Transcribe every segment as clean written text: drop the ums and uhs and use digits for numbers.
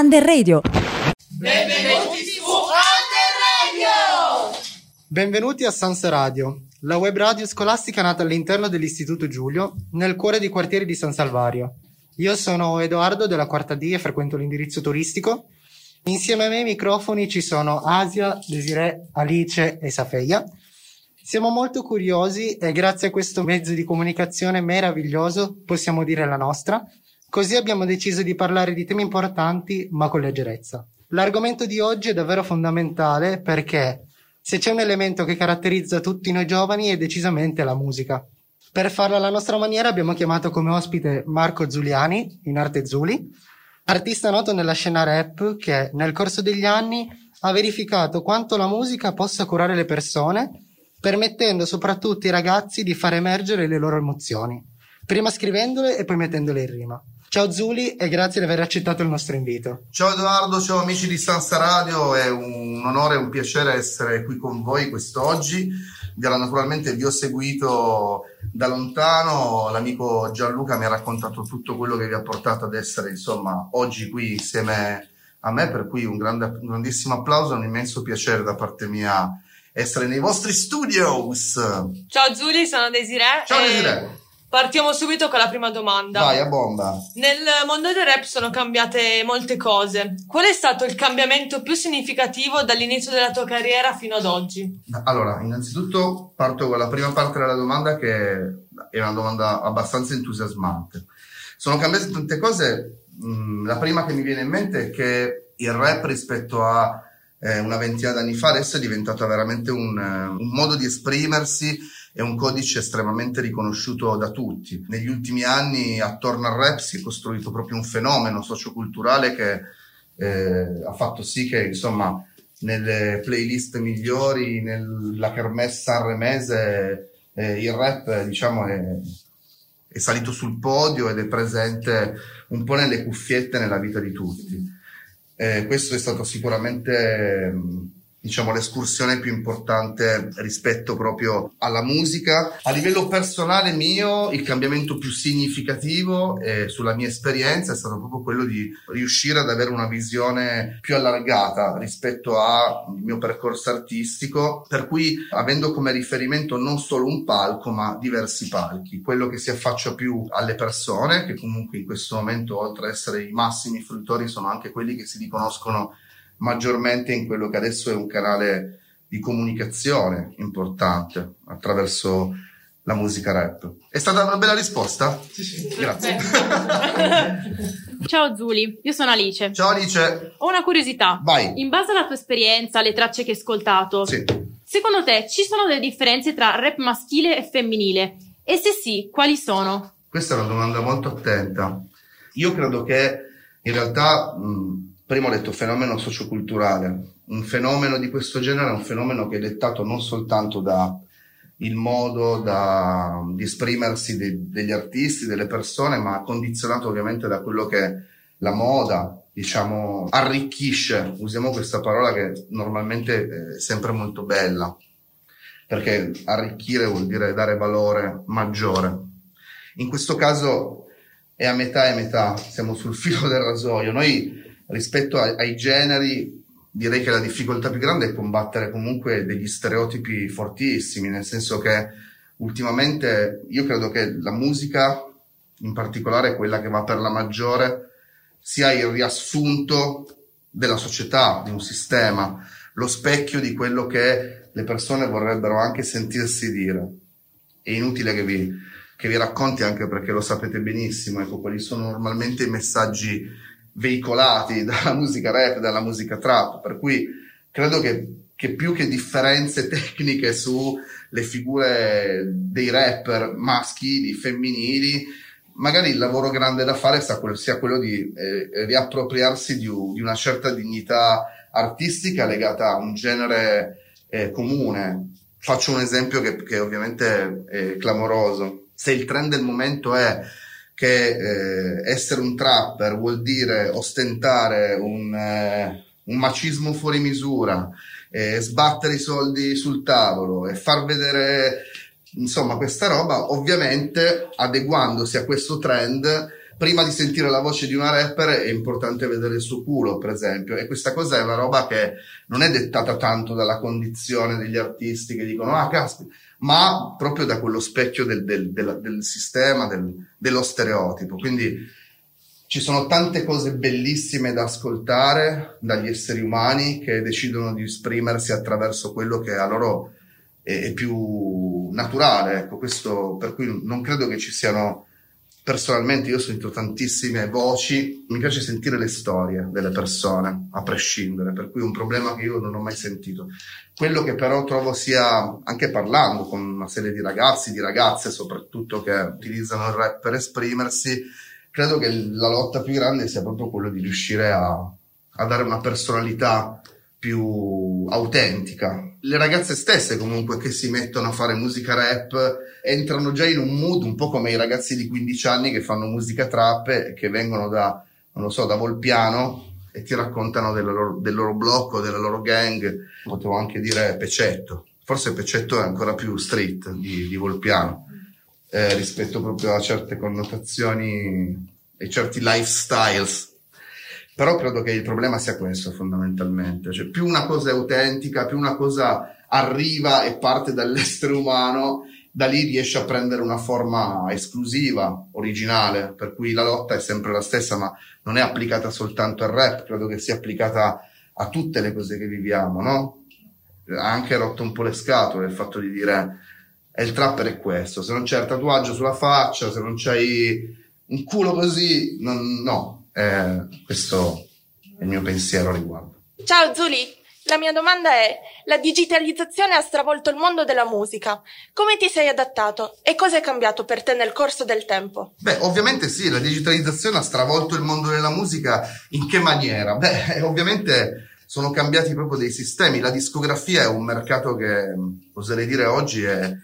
Anderradio. Benvenuti su Anderradio! Benvenuti a Sansa Radio, la web radio scolastica nata all'interno dell'Istituto Giulio, nel cuore dei quartieri di San Salvario. Io sono Edoardo della quarta D e frequento l'indirizzo turistico. Insieme a me ai microfoni ci sono Asia, Desiree, Alice e Safeia. Siamo molto curiosi e grazie a questo mezzo di comunicazione meraviglioso, possiamo dire la nostra, così abbiamo deciso di parlare di temi importanti ma con leggerezza. L'argomento di oggi è davvero fondamentale perché se c'è un elemento che caratterizza tutti noi giovani è decisamente la musica. Per farla alla nostra maniera abbiamo chiamato come ospite Marco Zuliani, in arte Zuli, artista noto nella scena rap che nel corso degli anni ha verificato quanto la musica possa curare le persone, permettendo soprattutto ai ragazzi di far emergere le loro emozioni, prima scrivendole e poi mettendole in rima. Ciao Zuli e grazie di aver accettato il nostro invito. Ciao Edoardo, ciao amici di Sansa Radio, è un onore e un piacere essere qui con voi quest'oggi. Naturalmente vi ho seguito da lontano, l'amico Gianluca mi ha raccontato tutto quello che vi ha portato ad essere insomma oggi qui insieme a me, per cui un grandissimo applauso, un immenso piacere da parte mia essere nei vostri studios. Ciao Giulia, sono Desiree. Ciao Desiree. Partiamo subito con la prima domanda. Vai, a bomba. Nel mondo del rap sono cambiate molte cose. Qual è stato il cambiamento più significativo dall'inizio della tua carriera fino ad oggi? Allora, innanzitutto parto con la prima parte della domanda che è una domanda abbastanza entusiasmante. Sono cambiate tante cose. La prima che mi viene in mente è che il rap rispetto a una ventina d'anni fa adesso è diventato veramente un modo di esprimersi, è un codice estremamente riconosciuto da tutti. Negli ultimi anni attorno al rap si è costruito proprio un fenomeno socioculturale che ha fatto sì che insomma nelle playlist migliori, nella kermesse sanremese il rap diciamo è salito sul podio ed è presente un po' nelle cuffiette nella vita di tutti. Questo è stato sicuramente diciamo l'escursione più importante rispetto proprio alla musica. A livello personale mio il cambiamento più significativo sulla mia esperienza è stato proprio quello di riuscire ad avere una visione più allargata rispetto al mio percorso artistico, per cui avendo come riferimento non solo un palco ma diversi palchi, quello che si affaccia più alle persone, che comunque in questo momento oltre ad essere i massimi fruitori sono anche quelli che si riconoscono maggiormente in quello che adesso è un canale di comunicazione importante attraverso la musica rap. È stata una bella risposta? Sì. Grazie. Ciao Zuli, io sono Alice. Ciao Alice. Ho una curiosità. Vai. In base alla tua esperienza, alle tracce che hai ascoltato, sì, secondo te ci sono delle differenze tra rap maschile e femminile? E se sì, quali sono? Questa è una domanda molto attenta. Io credo che in realtà... prima ho detto fenomeno socioculturale, un fenomeno di questo genere è un fenomeno che è dettato non soltanto dal modo di esprimersi degli artisti, delle persone, ma condizionato ovviamente da quello che la moda, diciamo, arricchisce. Usiamo questa parola che normalmente è sempre molto bella, perché arricchire vuol dire dare valore maggiore. In questo caso è a metà e metà, siamo sul filo del rasoio. Noi rispetto ai generi direi che la difficoltà più grande è combattere comunque degli stereotipi fortissimi, nel senso che ultimamente io credo che la musica, in particolare quella che va per la maggiore, sia il riassunto della società, di un sistema, lo specchio di quello che le persone vorrebbero anche sentirsi dire. È inutile che vi racconti, anche perché lo sapete benissimo, ecco, quali sono normalmente i messaggi veicolati dalla musica rap, dalla musica trap, per cui credo che più che differenze tecniche sulle figure dei rapper maschili, femminili, magari il lavoro grande da fare sia quello di riappropriarsi di una certa dignità artistica legata a un genere comune. Faccio un esempio che ovviamente è clamoroso. Se il trend del momento è che essere un trapper vuol dire ostentare un macismo fuori misura, sbattere i soldi sul tavolo e far vedere insomma questa roba, ovviamente adeguandosi a questo trend prima di sentire la voce di una rapper è importante vedere il suo culo, per esempio, e questa cosa è una roba che non è dettata tanto dalla condizione degli artisti che dicono ah caspita, ma proprio da quello specchio del sistema, dello stereotipo. Quindi ci sono tante cose bellissime da ascoltare dagli esseri umani che decidono di esprimersi attraverso quello che a loro è più naturale, ecco, questo, per cui non credo che ci siano, personalmente io sento tantissime voci, mi piace sentire le storie delle persone a prescindere, per cui è un problema che io non ho mai sentito. Quello che però trovo sia, anche parlando con una serie di ragazzi, di ragazze soprattutto, che utilizzano il rap per esprimersi, credo che la lotta più grande sia proprio quella di riuscire a dare una personalità più autentica. Le ragazze stesse comunque che si mettono a fare musica rap entrano già in un mood un po' come i ragazzi di 15 anni che fanno musica trap e che vengono da, non lo so, da Volpiano e ti raccontano del loro blocco, della loro gang. Potevo anche dire Pecetto, forse Pecetto è ancora più street di Volpiano, rispetto proprio a certe connotazioni e certi lifestyles. Però credo che il problema sia questo fondamentalmente, cioè più una cosa è autentica, più una cosa arriva e parte dall'essere umano, da lì riesce a prendere una forma esclusiva, originale, per cui la lotta è sempre la stessa, ma non è applicata soltanto al rap, credo che sia applicata a tutte le cose che viviamo, no? Ha anche rotto un po' le scatole il fatto di dire il trapper è questo, se non c'è il tatuaggio sulla faccia, se non c'hai un culo così, no. Questo è il mio pensiero al riguardo. Ciao Zuli, la mia domanda è: la digitalizzazione ha stravolto il mondo della musica, come ti sei adattato e cosa è cambiato per te nel corso del tempo? Beh, ovviamente sì, la digitalizzazione ha stravolto il mondo della musica. In che maniera? Beh, ovviamente sono cambiati proprio dei sistemi. La discografia è un mercato che, oserei dire oggi, è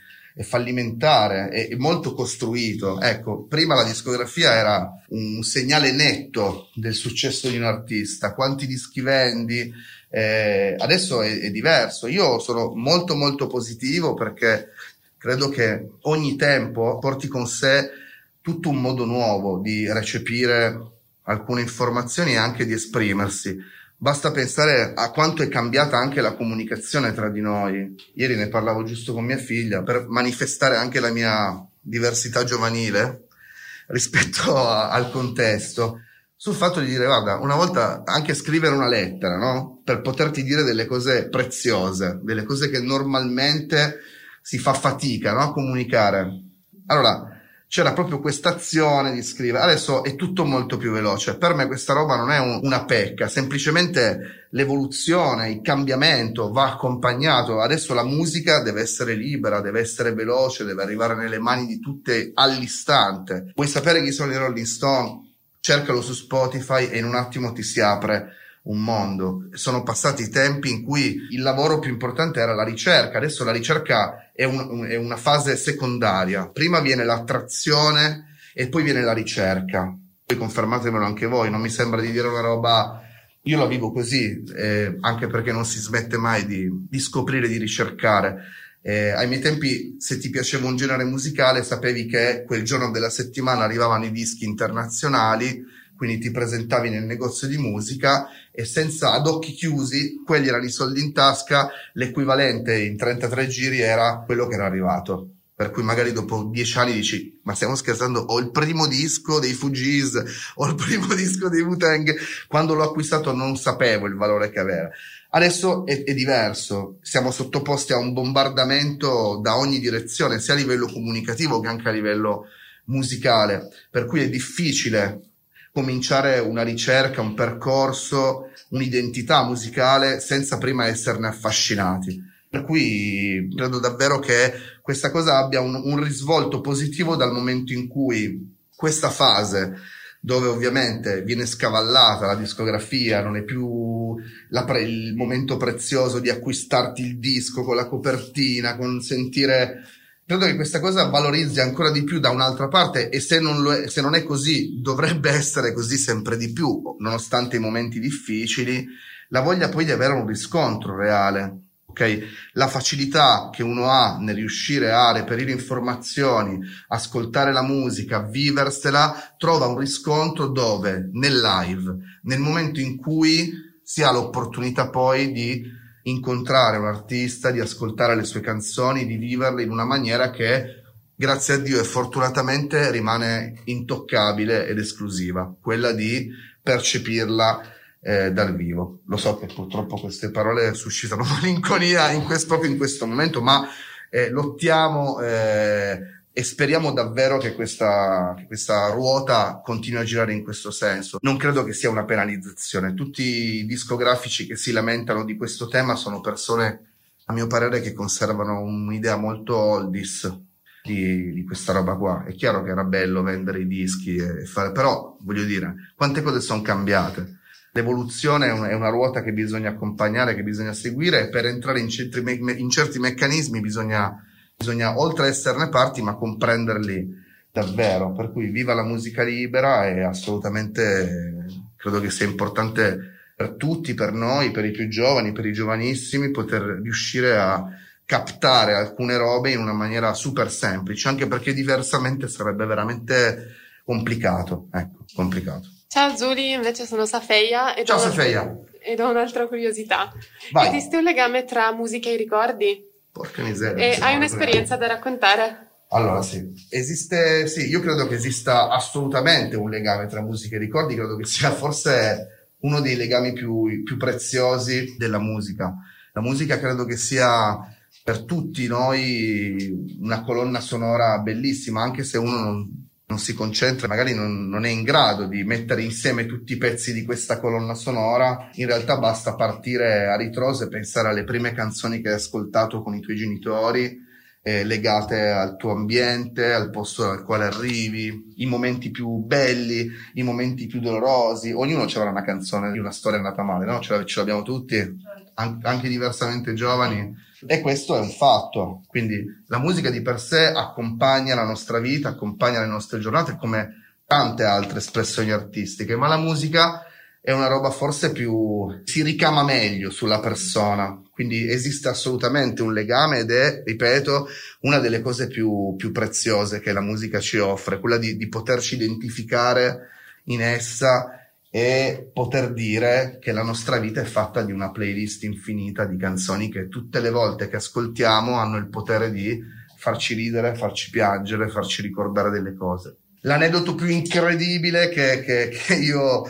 fallimentare, è molto costruito. Ecco, prima la discografia era un segnale netto del successo di un artista, quanti dischi vendi, adesso è diverso. Io sono molto molto positivo perché credo che ogni tempo porti con sé tutto un modo nuovo di recepire alcune informazioni e anche di esprimersi. Basta pensare a quanto è cambiata anche la comunicazione tra di noi. Ieri ne parlavo giusto con mia figlia, per manifestare anche la mia diversità giovanile rispetto al contesto, sul fatto di dire, guarda, una volta anche scrivere una lettera, no? Per poterti dire delle cose preziose, delle cose che normalmente si fa fatica, no? A comunicare. Allora, c'era proprio questa azione di scrivere, adesso è tutto molto più veloce. Per me questa roba non è una pecca, semplicemente l'evoluzione, il cambiamento va accompagnato. Adesso la musica deve essere libera, deve essere veloce, deve arrivare nelle mani di tutte all'istante. Vuoi sapere chi sono i Rolling Stone? Cercalo su Spotify e in un attimo ti si apre un mondo. Sono passati i tempi in cui il lavoro più importante era la ricerca, adesso la ricerca è una fase secondaria. Prima viene l'attrazione e poi viene la ricerca. Poi confermatemelo anche voi, non mi sembra di dire una roba, io la vivo così, anche perché non si smette mai di scoprire, di ricercare. Ai miei tempi, se ti piaceva un genere musicale, sapevi che quel giorno della settimana arrivavano i dischi internazionali, quindi ti presentavi nel negozio di musica e senza, ad occhi chiusi, quelli erano i soldi in tasca, l'equivalente in 33 giri era quello che era arrivato. Per cui magari dopo 10 anni dici, ma stiamo scherzando, ho il primo disco dei Fugees, ho il primo disco dei Wu-Tang, quando l'ho acquistato non sapevo il valore che aveva. Adesso è diverso, siamo sottoposti a un bombardamento da ogni direzione, sia a livello comunicativo che anche a livello musicale, per cui è difficile cominciare una ricerca, un percorso, un'identità musicale senza prima esserne affascinati. Per cui credo davvero che questa cosa abbia un risvolto positivo dal momento in cui questa fase, dove ovviamente viene scavallata la discografia, non è più il momento prezioso di acquistarti il disco con la copertina, con sentire. Credo che questa cosa valorizzi ancora di più da un'altra parte, e se non è così, dovrebbe essere così sempre di più, nonostante i momenti difficili, la voglia poi di avere un riscontro reale. ok? La facilità che uno ha nel riuscire a reperire informazioni, ascoltare la musica, viversela, trova un riscontro dove? Nel live, nel momento in cui si ha l'opportunità poi di incontrare un artista, di ascoltare le sue canzoni, di viverle in una maniera che, grazie a Dio e fortunatamente, rimane intoccabile ed esclusiva, quella di percepirla dal vivo. Lo so che purtroppo queste parole suscitano malinconia proprio in questo momento, ma lottiamo e speriamo davvero che questa ruota continui a girare in questo senso. Non credo che sia una penalizzazione. Tutti i discografici che si lamentano di questo tema sono persone, a mio parere, che conservano un'idea molto oldies di questa roba qua. È chiaro che era bello vendere i dischi e fare, però voglio dire, quante cose sono cambiate. L'evoluzione è una ruota che bisogna accompagnare, che bisogna seguire, e per entrare in certi meccanismi bisogna, oltre a esserne parti, ma comprenderli davvero. Per cui viva la musica libera, e assolutamente credo che sia importante per tutti, per noi, per i più giovani, per i giovanissimi, poter riuscire a captare alcune robe in una maniera super semplice, anche perché diversamente sarebbe veramente complicato. Ecco, complicato. Ciao Zuli, invece sono Safeia e ciao Safeia. Ed ho un'altra curiosità. Vai. Esiste un legame tra musica e ricordi? Porca miseria. E hai un'esperienza da raccontare? Allora sì, esiste, sì, io credo che esista assolutamente un legame tra musica e ricordi, credo che sia forse uno dei legami più preziosi della musica. La musica credo che sia per tutti noi una colonna sonora bellissima, anche se uno non si concentra, magari non è in grado di mettere insieme tutti i pezzi di questa colonna sonora. In realtà basta partire a ritroso e pensare alle prime canzoni che hai ascoltato con i tuoi genitori, legate al tuo ambiente, al posto dal quale arrivi, i momenti più belli, i momenti più dolorosi. Ognuno c'avrà una canzone di una storia andata male, no? Ce l'abbiamo tutti, anche diversamente giovani. E questo è un fatto, quindi la musica di per sé accompagna la nostra vita, accompagna le nostre giornate, come tante altre espressioni artistiche, ma la musica è una roba forse più, si ricama meglio sulla persona, quindi esiste assolutamente un legame ed è, ripeto, una delle cose più preziose che la musica ci offre, quella di poterci identificare in essa e poter dire che la nostra vita è fatta di una playlist infinita di canzoni che tutte le volte che ascoltiamo hanno il potere di farci ridere, farci piangere, farci ricordare delle cose. L'aneddoto più incredibile che io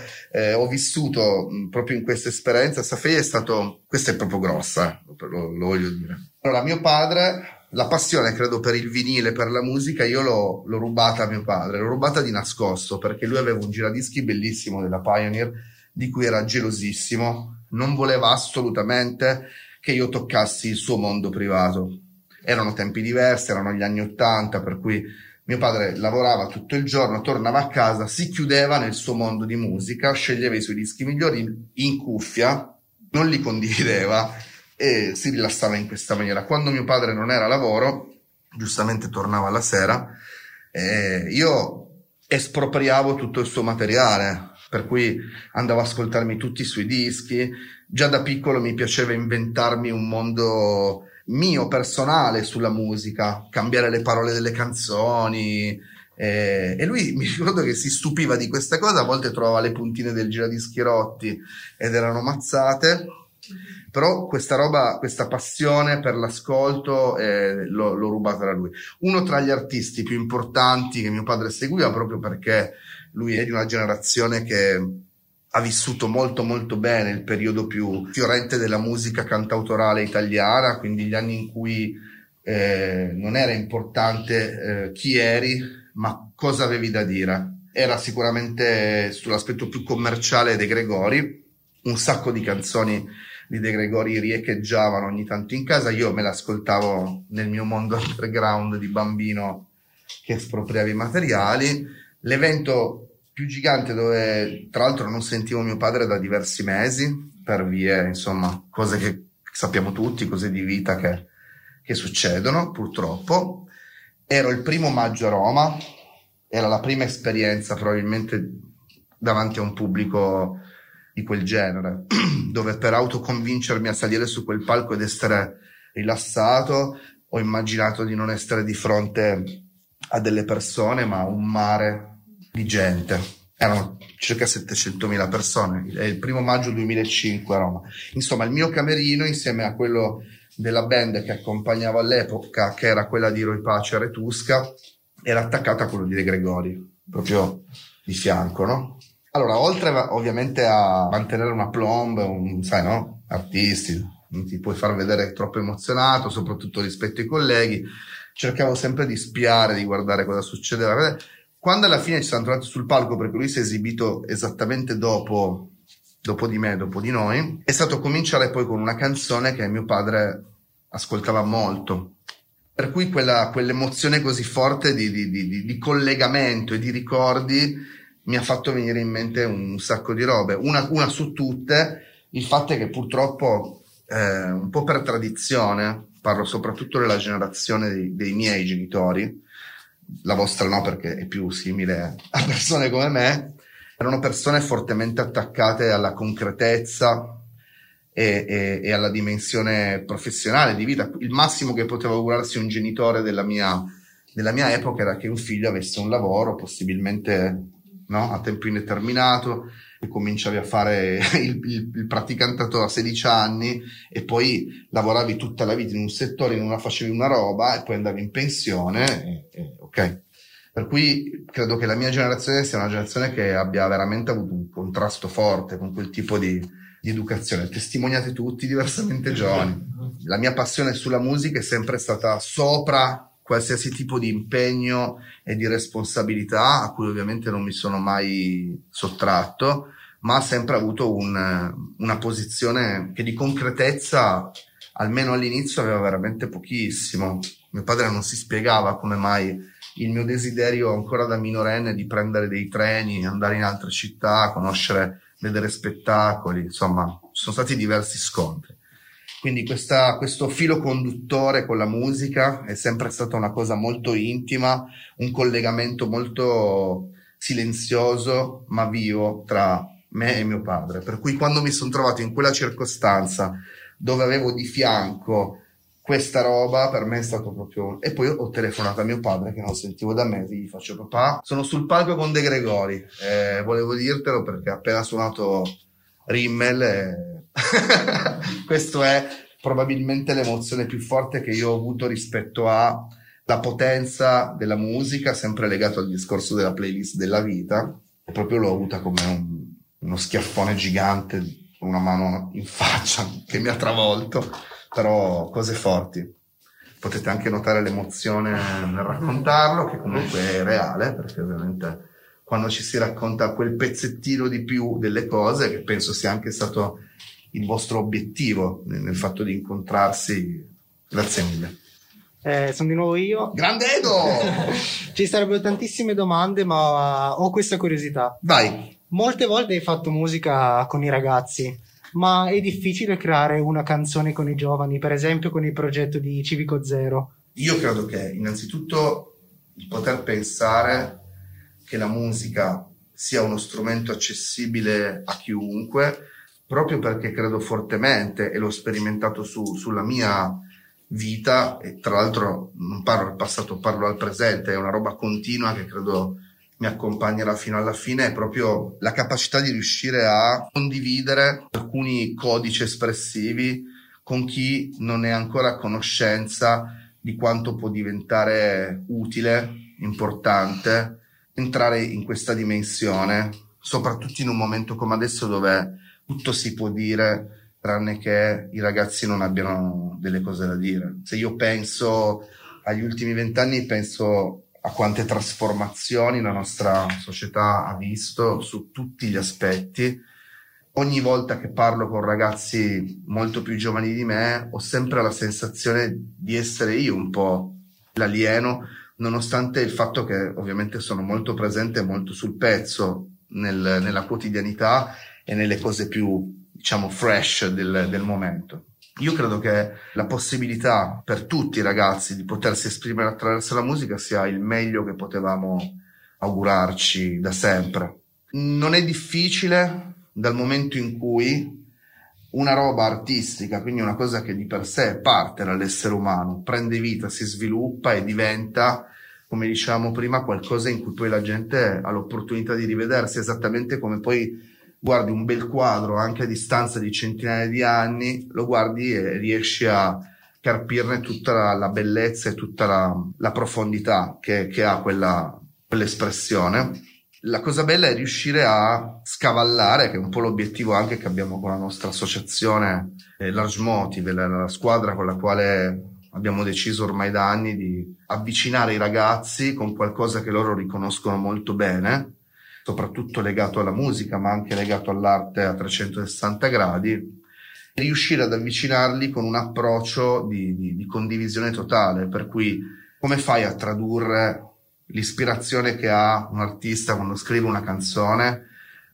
ho vissuto proprio in questa esperienza, Safei, è stato, questa è proprio grossa, lo voglio dire. Allora, mio padre, la passione credo per il vinile, per la musica, io l'ho rubata a mio padre, l'ho rubata di nascosto, perché lui aveva un giradischi bellissimo della Pioneer di cui era gelosissimo, non voleva assolutamente che io toccassi il suo mondo privato. Erano tempi diversi, erano gli anni '80, per cui mio padre lavorava tutto il giorno, tornava a casa, si chiudeva nel suo mondo di musica, sceglieva i suoi dischi migliori in cuffia, non li condivideva e si rilassava in questa maniera. Quando mio padre non era a lavoro, giustamente tornava alla sera, io espropriavo tutto il suo materiale, per cui andavo a ascoltarmi tutti i suoi dischi. Già da piccolo mi piaceva inventarmi un mondo mio personale sulla musica, cambiare le parole delle canzoni, e lui, mi ricordo che si stupiva di questa cosa, a volte trovava le puntine del giradischi rotti ed erano mazzate. Però questa roba, questa passione per l'ascolto, l'ho rubata da lui. Uno tra gli artisti più importanti che mio padre seguiva, proprio perché lui è di una generazione che ha vissuto molto molto bene il periodo più fiorente della musica cantautorale italiana, quindi gli anni in cui non era importante chi eri, ma cosa avevi da dire. Era sicuramente sull'aspetto più commerciale De Gregori, un sacco di canzoni di De Gregori riecheggiavano ogni tanto in casa, io me l'ascoltavo nel mio mondo underground di bambino che espropriava i materiali. L'evento più gigante, dove tra l'altro non sentivo mio padre da diversi mesi, per vie, insomma, cose che sappiamo tutti, cose di vita che succedono purtroppo. Ero il 1° maggio a Roma, era la prima esperienza probabilmente davanti a un pubblico di quel genere, dove per autoconvincermi a salire su quel palco ed essere rilassato ho immaginato di non essere di fronte a delle persone ma a un mare di gente. Erano circa 700.000 persone, è il primo maggio 2005 a Roma. Insomma, il mio camerino insieme a quello della band che accompagnava all'epoca, che era quella di Roy Paci a Retusca, era attaccata a quello di De Gregori, proprio di fianco, no? Allora, oltre ovviamente a mantenere una plomb, sai, no? Artisti, non ti puoi far vedere troppo emozionato, soprattutto rispetto ai colleghi, cercavo sempre di spiare, di guardare cosa succedeva. Quando alla fine ci siamo trovati sul palco, perché lui si è esibito esattamente dopo di me, dopo di noi, è stato cominciare poi con una canzone che mio padre ascoltava molto. Per cui quell'emozione così forte di collegamento e di ricordi mi ha fatto venire in mente un sacco di robe. Una su tutte, il fatto è che purtroppo, un po' per tradizione, parlo soprattutto della generazione dei miei genitori, la vostra no perché è più simile a persone come me, erano persone fortemente attaccate alla concretezza e alla dimensione professionale di vita. Il massimo che poteva augurarsi un genitore della mia epoca era che un figlio avesse un lavoro, possibilmente, no, a tempo indeterminato, e cominciavi a fare il praticantato a 16 anni e poi lavoravi tutta la vita in un settore, facevi una roba e poi andavi in pensione, ok. Per cui credo che la mia generazione sia una generazione che abbia veramente avuto un contrasto forte con quel tipo di educazione, testimoniate tutti diversamente giovani. La mia passione sulla musica è sempre stata sopra qualsiasi tipo di impegno e di responsabilità, a cui ovviamente non mi sono mai sottratto, ma ha sempre avuto una posizione che di concretezza, almeno all'inizio, aveva veramente pochissimo. Mio padre non si spiegava come mai il mio desiderio ancora da minorenne di prendere dei treni, andare in altre città, conoscere, vedere spettacoli, insomma, sono stati diversi scontri. Quindi questo filo conduttore con la musica è sempre stata una cosa molto intima, un collegamento molto silenzioso ma vivo tra me e mio padre. Per cui quando mi sono trovato in quella circostanza dove avevo di fianco questa roba, per me è stato proprio... E poi ho telefonato a mio padre, che non sentivo da mesi, gli faccio: papà, sono sul palco con De Gregori, volevo dirtelo perché ha appena suonato Rimmel Questo è probabilmente l'emozione più forte che io ho avuto rispetto alla potenza della musica, sempre legato al discorso della playlist della vita, e proprio l'ho avuta come uno schiaffone gigante, una mano in faccia che mi ha travolto. Però cose forti. Potete anche notare l'emozione nel raccontarlo, che comunque è reale, perché ovviamente quando ci si racconta quel pezzettino di più delle cose, che penso sia anche stato il vostro obiettivo nel fatto di incontrarsi. Grazie mille. Sono di nuovo io. Grande Edo! Ci sarebbero tantissime domande, ma ho questa curiosità. Vai! Molte volte hai fatto musica con i ragazzi, ma è difficile creare una canzone con i giovani, per esempio con il progetto di Civico Zero? Io credo che innanzitutto di poter pensare che la musica sia uno strumento accessibile a chiunque, proprio perché credo fortemente, e l'ho sperimentato sulla mia vita, e tra l'altro non parlo al passato, parlo al presente, è una roba continua che credo mi accompagnerà fino alla fine, è proprio la capacità di riuscire a condividere alcuni codici espressivi con chi non è ancora a conoscenza di quanto può diventare utile, importante, entrare in questa dimensione, soprattutto in un momento come adesso dove tutto si può dire, tranne che i ragazzi non abbiano delle cose da dire. Se io penso agli ultimi 20 anni, penso a quante trasformazioni la nostra società ha visto su tutti gli aspetti. Ogni volta che parlo con ragazzi molto più giovani di me ho sempre la sensazione di essere io un po' l'alieno, nonostante il fatto che ovviamente sono molto presente e molto sul pezzo nella quotidianità e nelle cose più, diciamo, fresh del momento. Io credo che la possibilità per tutti i ragazzi di potersi esprimere attraverso la musica sia il meglio che potevamo augurarci da sempre. Non è difficile, dal momento in cui una roba artistica, quindi una cosa che di per sé parte dall'essere umano, prende vita, si sviluppa e diventa, come dicevamo prima, qualcosa in cui poi la gente ha l'opportunità di rivedersi, esattamente come poi guardi un bel quadro anche a distanza di centinaia di anni, lo guardi e riesci a carpirne tutta la bellezza e tutta la profondità che ha quell'espressione. La cosa bella è riuscire a scavallare, che è un po' l'obiettivo anche che abbiamo con la nostra associazione Lars Motiv, la squadra con la quale abbiamo deciso ormai da anni di avvicinare i ragazzi con qualcosa che loro riconoscono molto bene, soprattutto legato alla musica, ma anche legato all'arte a 360 gradi, e riuscire ad avvicinarli con un approccio di condivisione totale, per cui come fai a tradurre l'ispirazione che ha un artista quando scrive una canzone?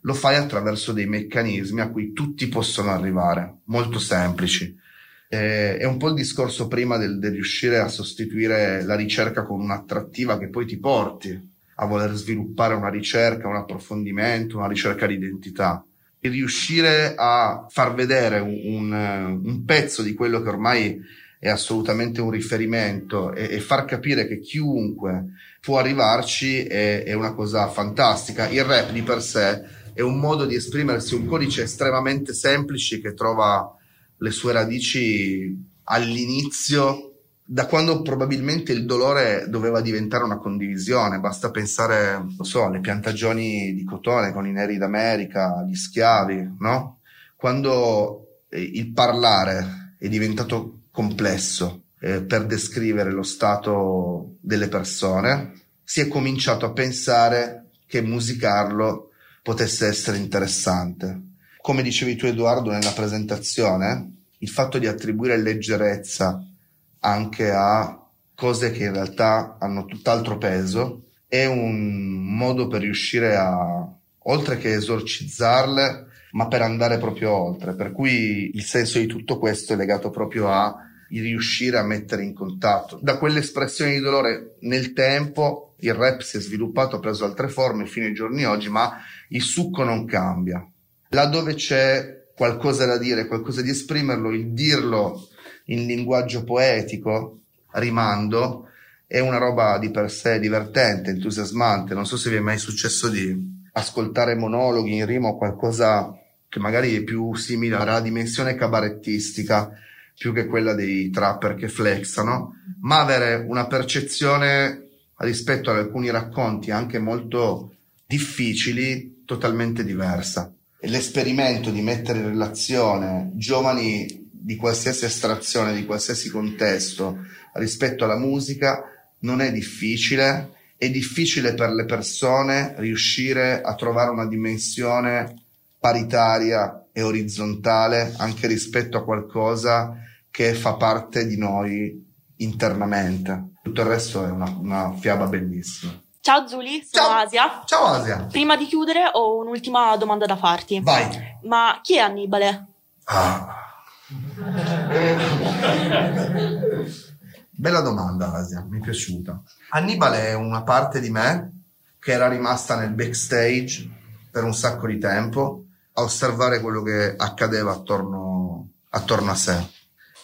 Lo fai attraverso dei meccanismi a cui tutti possono arrivare, molto semplici. È un po' il discorso prima del riuscire a sostituire la ricerca con un'attrattiva che poi ti porti a voler sviluppare una ricerca, un approfondimento, una ricerca di identità, e riuscire a far vedere un pezzo di quello che ormai è assolutamente un riferimento e far capire che chiunque può arrivarci è una cosa fantastica. Il rap di per sé è un modo di esprimersi, un codice estremamente semplice che trova le sue radici all'inizio, da quando probabilmente il dolore doveva diventare una condivisione. Basta pensare, non so, alle piantagioni di cotone con i neri d'America, agli schiavi, no? Quando il parlare è diventato complesso per descrivere lo stato delle persone, si è cominciato a pensare che musicarlo potesse essere interessante. Come dicevi tu, Edoardo, nella presentazione, il fatto di attribuire leggerezza anche a cose che in realtà hanno tutt'altro peso è un modo per riuscire a, oltre che esorcizzarle, ma per andare proprio oltre, per cui il senso di tutto questo è legato proprio a riuscire a mettere in contatto da quell'espressione di dolore. Nel tempo il rap si è sviluppato, ha preso altre forme fino ai giorni oggi, ma il succo non cambia. Laddove c'è qualcosa da dire, qualcosa di esprimerlo, il dirlo in linguaggio poetico, rimando, è una roba di per sé divertente, entusiasmante. Non so se vi è mai successo di ascoltare monologhi in rima o qualcosa che magari è più simile alla dimensione cabarettistica più che quella dei trapper che flexano, ma avere una percezione rispetto ad alcuni racconti anche molto difficili totalmente diversa. E l'esperimento di mettere in relazione giovani di qualsiasi estrazione, di qualsiasi contesto rispetto alla musica non è difficile. È difficile per le persone riuscire a trovare una dimensione paritaria e orizzontale anche rispetto a qualcosa che fa parte di noi internamente. Tutto il resto è una fiaba bellissima. Ciao Zuli, sono Asia. Ciao Asia. Prima di chiudere ho un'ultima domanda da farti. Vai. Ma chi è Annibale? Bella domanda, Asia, mi è piaciuta. Annibale è una parte di me che era rimasta nel backstage per un sacco di tempo a osservare quello che accadeva attorno a sé,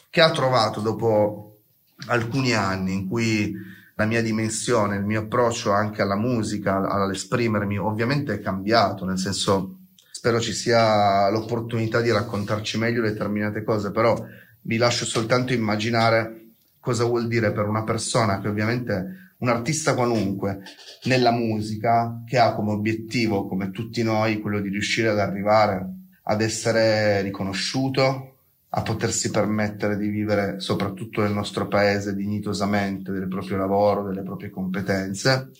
che ha trovato dopo alcuni anni in cui la mia dimensione, il mio approccio anche alla musica, all'esprimermi, ovviamente è cambiato, nel senso, spero ci sia l'opportunità di raccontarci meglio determinate cose, però vi lascio soltanto immaginare cosa vuol dire per una persona che ovviamente, un artista qualunque, nella musica, che ha come obiettivo, come tutti noi, quello di riuscire ad arrivare ad essere riconosciuto, a potersi permettere di vivere, soprattutto nel nostro paese, dignitosamente del proprio lavoro, delle proprie competenze,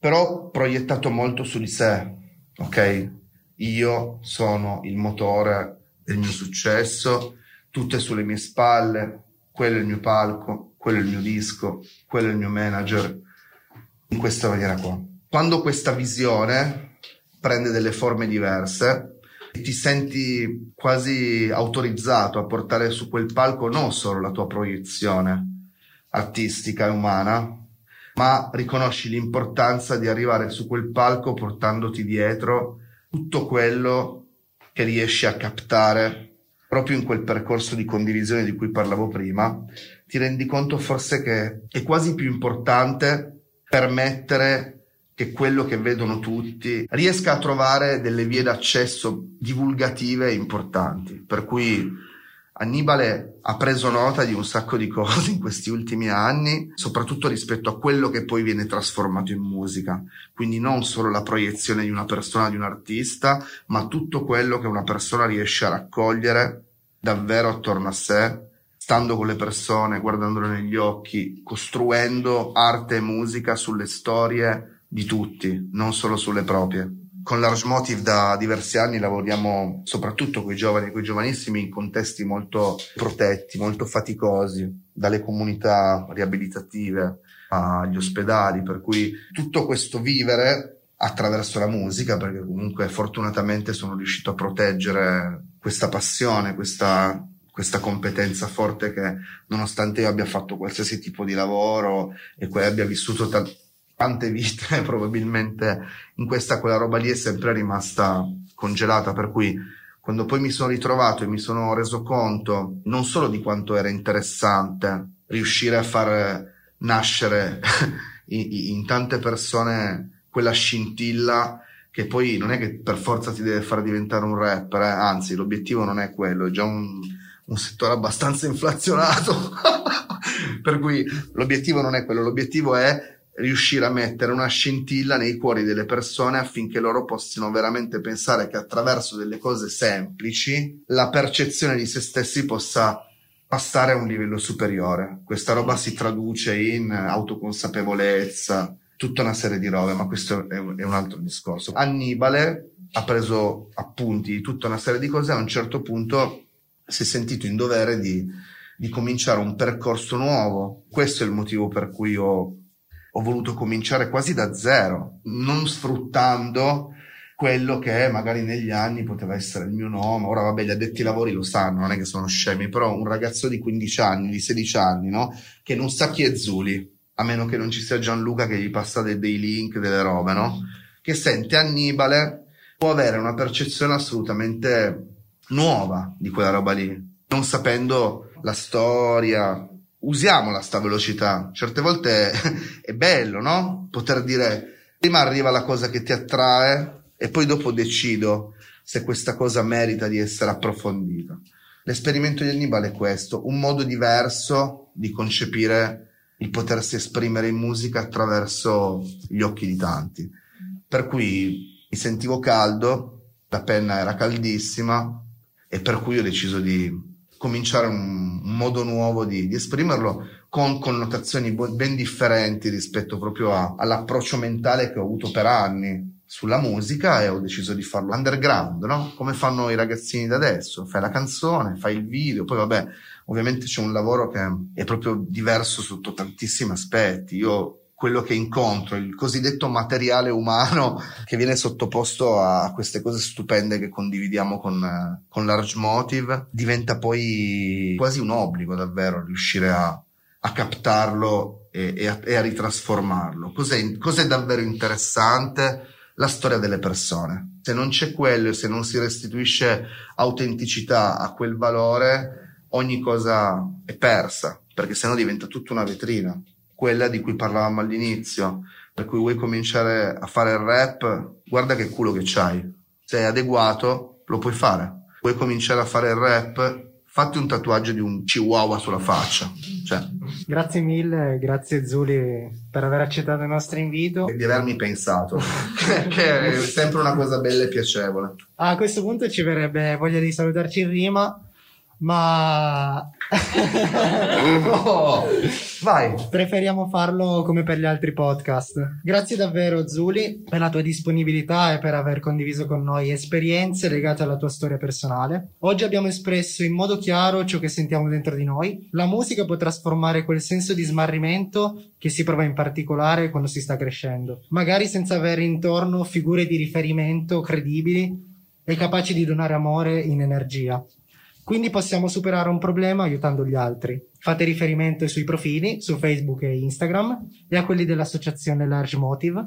però proiettato molto su di sé, ok? Io sono il motore del mio successo, tutto è sulle mie spalle, quello è il mio palco, quello è il mio disco, quello è il mio manager, in questa maniera qua. Quando questa visione prende delle forme diverse, ti senti quasi autorizzato a portare su quel palco non solo la tua proiezione artistica e umana, ma riconosci l'importanza di arrivare su quel palco portandoti dietro tutto quello che riesci a captare proprio in quel percorso di condivisione di cui parlavo prima, ti rendi conto forse che è quasi più importante permettere che quello che vedono tutti riesca a trovare delle vie d'accesso divulgative importanti. Per cui Annibale ha preso nota di un sacco di cose in questi ultimi anni, soprattutto rispetto a quello che poi viene trasformato in musica. Quindi non solo la proiezione di una persona, di un artista, ma tutto quello che una persona riesce a raccogliere davvero attorno a sé, stando con le persone, guardandole negli occhi, costruendo arte e musica sulle storie di tutti, non solo sulle proprie. Con Lars Motiv da diversi anni lavoriamo soprattutto con i giovani e con i giovanissimi in contesti molto protetti, molto faticosi, dalle comunità riabilitative agli ospedali, per cui tutto questo vivere attraverso la musica, perché comunque fortunatamente sono riuscito a proteggere questa passione, questa competenza forte che, nonostante io abbia fatto qualsiasi tipo di lavoro e poi abbia vissuto tante vite, probabilmente in questa, quella roba lì è sempre rimasta congelata, per cui quando poi mi sono ritrovato e mi sono reso conto non solo di quanto era interessante riuscire a far nascere in tante persone quella scintilla, che poi non è che per forza ti deve far diventare un rapper, anzi l'obiettivo non è quello, è già un settore abbastanza inflazionato per cui l'obiettivo non è quello, l'obiettivo è riuscire a mettere una scintilla nei cuori delle persone affinché loro possano veramente pensare che attraverso delle cose semplici la percezione di se stessi possa passare a un livello superiore. Questa roba si traduce in autoconsapevolezza, tutta una serie di robe, ma questo è un altro discorso. Annibale ha preso appunti di tutta una serie di cose e a un certo punto si è sentito in dovere di cominciare un percorso nuovo. Questo è il motivo per cui ho voluto cominciare quasi da zero, non sfruttando quello che magari negli anni poteva essere il mio nome. Ora vabbè, gli addetti ai lavori lo sanno, non è che sono scemi, però un ragazzo di 15 anni, di 16 anni, no? Che non sa chi è Zuli, a meno che non ci sia Gianluca che gli passa dei link, delle robe, no? Che sente Annibale, può avere una percezione assolutamente nuova di quella roba lì, non sapendo la storia. Usiamola sta velocità, certe volte è bello, no? Poter dire, prima arriva la cosa che ti attrae e poi dopo decido se questa cosa merita di essere approfondita. L'esperimento di Annibale è questo, un modo diverso di concepire il potersi esprimere in musica attraverso gli occhi di tanti. Per cui mi sentivo caldo, la penna era caldissima e per cui ho deciso di cominciare un modo nuovo di esprimerlo, con connotazioni ben differenti rispetto proprio all'approccio mentale che ho avuto per anni sulla musica, e ho deciso di farlo underground, no? Come fanno i ragazzini da adesso, fai la canzone, fai il video, poi vabbè, ovviamente c'è un lavoro che è proprio diverso sotto tantissimi aspetti. Io quello che incontro, il cosiddetto materiale umano che viene sottoposto a queste cose stupende che condividiamo con Lars Motiv, diventa poi quasi un obbligo davvero riuscire a captarlo e a ritrasformarlo. Cos'è davvero interessante? La storia delle persone. Se non c'è quello e se non si restituisce autenticità a quel valore, ogni cosa è persa, perché sennò diventa tutta una vetrina, quella di cui parlavamo all'inizio, per cui vuoi cominciare a fare il rap, guarda che culo che c'hai, sei adeguato, lo puoi fare. Vuoi cominciare a fare il rap, fatti un tatuaggio di un chihuahua sulla faccia. Cioè. Grazie mille, grazie Zuli per aver accettato il nostro invito. E di avermi pensato, che è sempre una cosa bella e piacevole. A questo punto ci verrebbe voglia di salutarci in rima, ma oh, vai, preferiamo farlo come per gli altri podcast. Grazie davvero Zuli per la tua disponibilità e per aver condiviso con noi esperienze legate alla tua storia personale. Oggi abbiamo espresso in modo chiaro ciò che sentiamo dentro di noi. La musica può trasformare quel senso di smarrimento che si prova in particolare quando si sta crescendo, magari senza avere intorno figure di riferimento credibili e capaci di donare amore in energia. Quindi possiamo superare un problema aiutando gli altri. Fate riferimento ai suoi profili su Facebook e Instagram e a quelli dell'associazione Lars Motiv.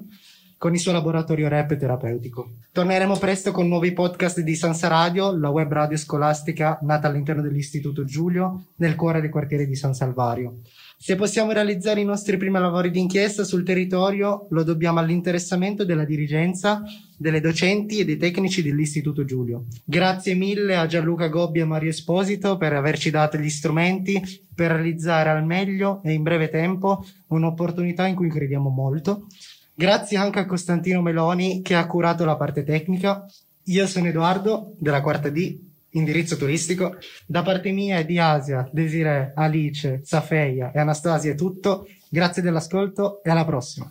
con il suo laboratorio rap terapeutico. Torneremo presto con nuovi podcast di Sansa Radio, la web radio scolastica nata all'interno dell'Istituto Giulio, nel cuore del quartiere di San Salvario. Se possiamo realizzare i nostri primi lavori d'inchiesta sul territorio, lo dobbiamo all'interessamento della dirigenza, delle docenti e dei tecnici dell'Istituto Giulio. Grazie mille a Gianluca Gobbi e Mario Esposito per averci dato gli strumenti per realizzare al meglio e in breve tempo un'opportunità in cui crediamo molto. Grazie anche a Costantino Meloni che ha curato la parte tecnica. Io sono Edoardo, della quarta D, indirizzo turistico. Da parte mia e di Asia, Desiree, Alice, Safeia e Anastasia è tutto. Grazie dell'ascolto e alla prossima.